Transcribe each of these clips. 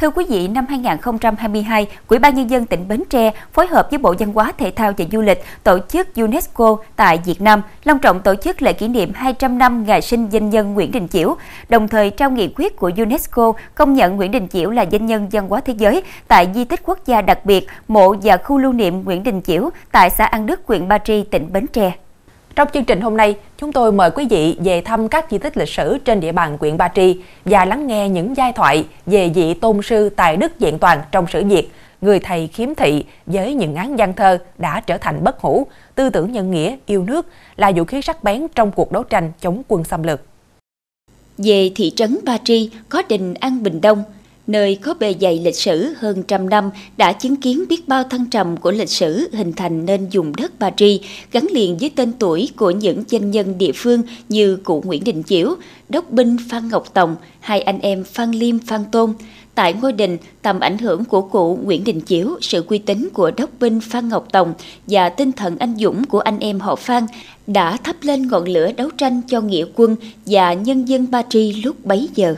Thưa quý vị, năm 2022, Ủy ban Nhân dân tỉnh Bến Tre phối hợp với Bộ Văn hóa, Thể thao và Du lịch tổ chức UNESCO tại Việt Nam, long trọng tổ chức lễ kỷ niệm 200 năm ngày sinh doanh nhân Nguyễn Đình Chiểu, đồng thời trao nghị quyết của UNESCO công nhận Nguyễn Đình Chiểu là doanh nhân văn hóa thế giới tại di tích quốc gia đặc biệt, mộ và khu lưu niệm Nguyễn Đình Chiểu tại xã An Đức, huyện Ba Tri, tỉnh Bến Tre. Trong chương trình hôm nay, chúng tôi mời quý vị về thăm các di tích lịch sử trên địa bàn huyện Ba Tri và lắng nghe những giai thoại về vị tôn sư tài đức vẹn toàn trong sử Việt, người thầy khiếm thị với những án văn thơ đã trở thành bất hủ, tư tưởng nhân nghĩa, yêu nước, là vũ khí sắc bén trong cuộc đấu tranh chống quân xâm lược. Về thị trấn Ba Tri có đình An Bình Đông, nơi có bề dày lịch sử hơn trăm năm đã chứng kiến biết bao thăng trầm của lịch sử hình thành nên vùng đất Ba Tri, gắn liền với tên tuổi của những doanh nhân địa phương như cụ Nguyễn Đình Chiểu, đốc binh Phan Ngọc Tòng, hai anh em Phan Liêm, Phan Tôn. Tại ngôi đình, tầm ảnh hưởng của cụ Nguyễn Đình Chiểu, sự uy tín của đốc binh Phan Ngọc Tòng và tinh thần anh dũng của anh em họ Phan đã thắp lên ngọn lửa đấu tranh cho nghĩa quân và nhân dân Ba Tri lúc bấy giờ.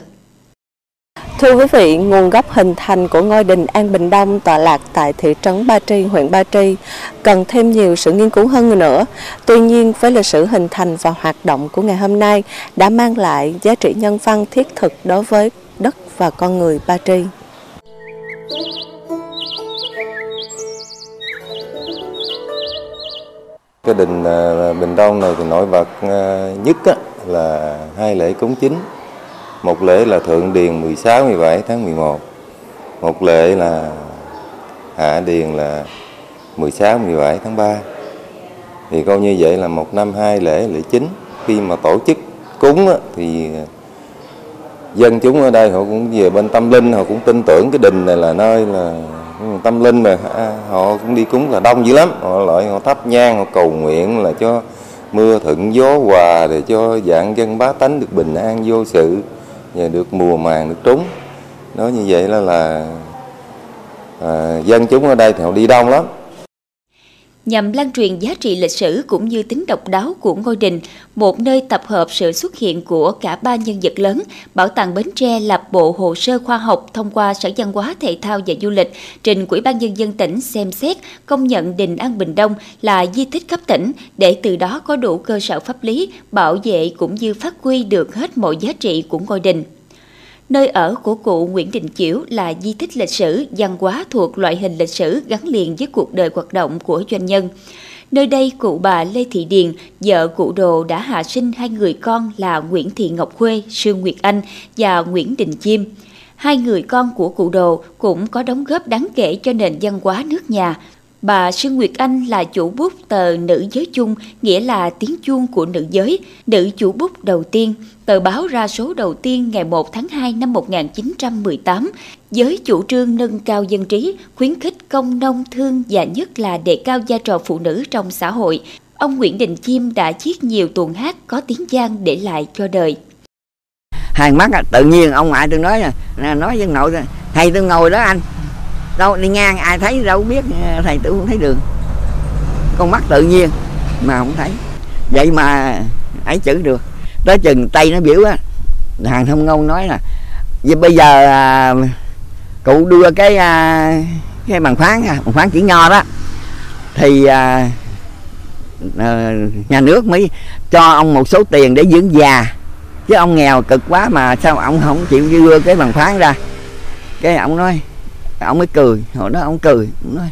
Thưa quý vị, nguồn gốc hình thành của ngôi đình An Bình Đông tọa lạc tại thị trấn Ba Tri, huyện Ba Tri cần thêm nhiều sự nghiên cứu hơn nữa. Tuy nhiên, với lịch sử hình thành và hoạt động của ngày hôm nay đã mang lại giá trị nhân văn thiết thực đối với đất và con người Ba Tri. Cái đình Bình Đông này thì nổi bật nhất là hai lễ cúng chính. Một lễ là Thượng Điền 16, 17 tháng 11. Một lễ là Hạ Điền là 16, 17 tháng 3. Thì coi như vậy là một năm hai lễ, lễ chính. Khi mà tổ chức cúng thì dân chúng ở đây họ cũng về bên tâm linh, họ cũng tin tưởng cái đình này là nơi là tâm linh mà. Họ cũng đi cúng là đông dữ lắm. Họ thắp nhang, họ cầu nguyện là cho mưa thuận gió hòa, để cho vạn dân bá tánh được bình an vô sự và được mùa màng được trúng. Nói như vậy là dân chúng ở đây thì họ đi đông lắm. Nhằm lan truyền giá trị lịch sử cũng như tính độc đáo của ngôi đình, một nơi tập hợp sự xuất hiện của cả ba nhân vật lớn, Bảo tàng Bến Tre lập bộ hồ sơ khoa học thông qua Sở Văn hóa, Thể thao và Du lịch trình Ủy ban Nhân dân tỉnh xem xét công nhận đình An Bình Đông là di tích cấp tỉnh, để từ đó có đủ cơ sở pháp lý bảo vệ cũng như phát huy được hết mọi giá trị của ngôi đình. Nơi ở của cụ Nguyễn Đình Chiểu là di tích lịch sử, văn hóa thuộc loại hình lịch sử gắn liền với cuộc đời hoạt động của doanh nhân. Nơi đây, cụ bà Lê Thị Điền, vợ cụ Đồ đã hạ sinh hai người con là Nguyễn Thị Ngọc Khuê, Sương Nguyệt Anh và Nguyễn Đình Chiêm. Hai người con của cụ Đồ cũng có đóng góp đáng kể cho nền văn hóa nước nhà. Bà Sương Nguyệt Anh là chủ bút tờ Nữ Giới Chung, nghĩa là tiếng chuông của nữ giới, nữ chủ bút đầu tiên. Tờ báo ra số đầu tiên ngày 1 tháng 2 năm 1918, với chủ trương nâng cao dân trí, khuyến khích công nông thương và nhất là đề cao vai trò phụ nữ trong xã hội. Ông Nguyễn Đình Chiêm đã viết nhiều tuồng hát có tiếng Giang để lại cho đời. Hàng mắt tự nhiên ông ngoại tôi nói với nội thầy tôi ngồi đó anh. Đâu đi ngang ai thấy đâu biết, thầy tôi không thấy đường, con mắt tự nhiên mà không thấy, vậy mà ấy chữ được. Tới chừng tay nó biểu á, hàng thông ngôn nói là vì bây giờ cụ đưa cái bằng phán chữ nho đó thì nhà nước mới cho ông một số tiền để dưỡng già, chứ ông nghèo cực quá mà sao ông không chịu đưa cái bằng phán ra. Cái ông nói, ông mới cười, hồi đó ông cười, ông nói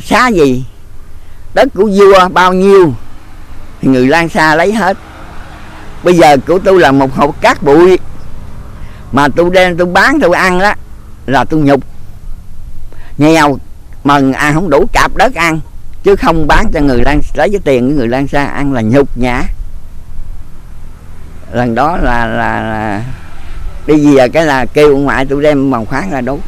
xá gì, đất của vua bao nhiêu thì người Lan Sa lấy hết. Bây giờ của tôi là một hộp cát bụi mà tôi đem tôi bán tôi ăn đó là tôi nhục. Nghèo mà không đủ cạp đất ăn, chứ không bán cho người Lan, lấy cái tiền của người Lan Sa ăn là nhục nhã. Lần đó là bây giờ cái là kêu ngoại tụi đem bằng khoáng ra đốt.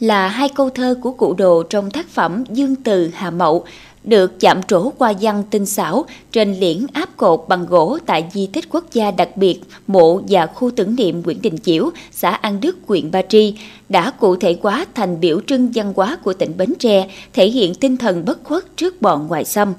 Là hai câu thơ của cụ Đồ trong tác phẩm Dương Từ Hà Mậu, được chạm trổ qua văn tinh xảo trên liễn áp cột bằng gỗ tại di tích quốc gia đặc biệt, mộ và khu tưởng niệm Nguyễn Đình Chiểu, xã An Đức, huyện Ba Tri, đã cụ thể hóa thành biểu trưng văn hóa của tỉnh Bến Tre, thể hiện tinh thần bất khuất trước bọn ngoại xâm.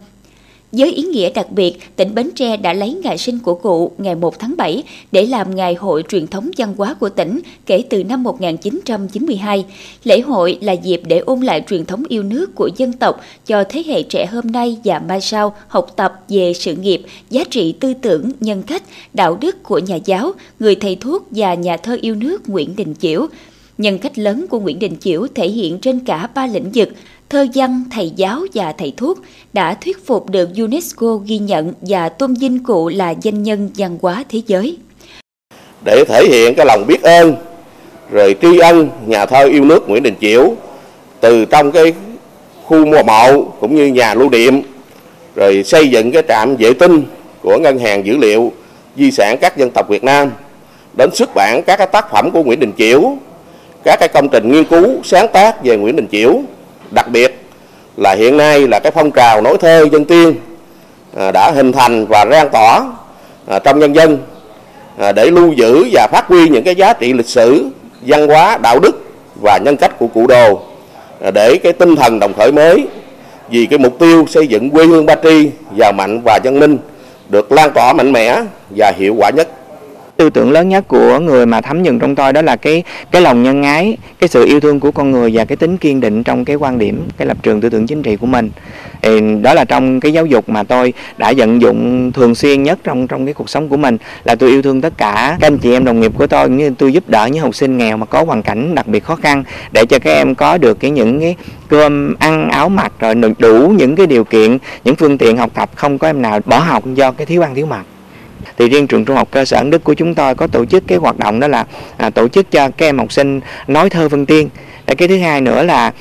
Với ý nghĩa đặc biệt, tỉnh Bến Tre đã lấy ngày sinh của cụ ngày 1 tháng 7 để làm ngày hội truyền thống văn hóa của tỉnh kể từ năm 1992. Lễ hội là dịp để ôn lại truyền thống yêu nước của dân tộc cho thế hệ trẻ hôm nay và mai sau học tập về sự nghiệp, giá trị tư tưởng, nhân cách, đạo đức của nhà giáo, người thầy thuốc và nhà thơ yêu nước Nguyễn Đình Chiểu. Nhân cách lớn của Nguyễn Đình Chiểu thể hiện trên cả ba lĩnh vực, thơ văn, thầy giáo và thầy thuốc, đã thuyết phục được UNESCO ghi nhận và tôn vinh cụ là danh nhân văn hóa thế giới. Để thể hiện cái lòng biết ơn, rồi tri ân nhà thơ yêu nước Nguyễn Đình Chiểu, từ trong cái khu mộ mộ cũng như nhà lưu niệm, rồi xây dựng cái trạm vệ tinh của Ngân hàng Dữ liệu Di sản các dân tộc Việt Nam, đến xuất bản các cái tác phẩm của Nguyễn Đình Chiểu, các cái công trình nghiên cứu sáng tác về Nguyễn Đình Chiểu. Đặc biệt là hiện nay là cái phong trào nói thơ dân tiên đã hình thành và lan tỏa trong nhân dân để lưu giữ và phát huy những cái giá trị lịch sử, văn hóa, đạo đức và nhân cách của cụ Đồ, để cái tinh thần đồng khởi mới vì cái mục tiêu xây dựng quê hương Ba Tri giàu mạnh và văn minh được lan tỏa mạnh mẽ và hiệu quả nhất. Tư tưởng lớn nhất của người mà thấm nhuần trong tôi đó là cái lòng nhân ái, cái sự yêu thương của con người và cái tính kiên định trong cái quan điểm, cái lập trường tư tưởng chính trị của mình. Thì đó là trong cái giáo dục mà tôi đã vận dụng thường xuyên nhất trong cái cuộc sống của mình, là tôi yêu thương tất cả các anh chị em đồng nghiệp của tôi, như tôi giúp đỡ những học sinh nghèo mà có hoàn cảnh đặc biệt khó khăn để cho các em có được những cái cơm ăn áo mặc, rồi đủ những cái điều kiện, những phương tiện học tập, không có em nào bỏ học do cái thiếu ăn thiếu mặc. Thì riêng trường trung học cơ sở Ấn Đức của chúng tôi có tổ chức cái hoạt động đó là tổ chức cho các em học sinh nói thơ Vân Tiên. Cái thứ hai nữa là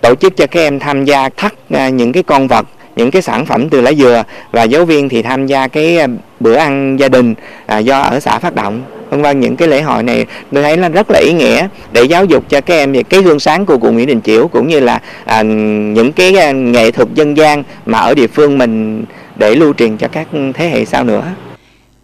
tổ chức cho các em tham gia thắt những cái con vật, những cái sản phẩm từ lá dừa, và giáo viên thì tham gia cái bữa ăn gia đình do ở xã phát động. Vân vân, những cái lễ hội này tôi thấy là rất là ý nghĩa để giáo dục cho các em về cái gương sáng của cụ Nguyễn Đình Chiểu, cũng như là những cái nghệ thuật dân gian mà ở địa phương mình để lưu truyền cho các thế hệ sau nữa.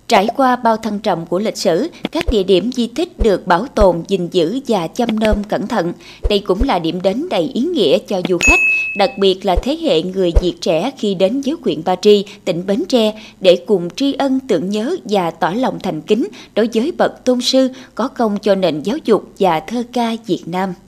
Trải qua bao thăng trầm của lịch sử, các địa điểm di tích được bảo tồn, gìn giữ và chăm nom cẩn thận. Đây cũng là điểm đến đầy ý nghĩa cho du khách, đặc biệt là thế hệ người Việt trẻ khi đến với huyện Ba Tri, tỉnh Bến Tre để cùng tri ân tưởng nhớ và tỏ lòng thành kính đối với bậc tôn sư có công cho nền giáo dục và thơ ca Việt Nam.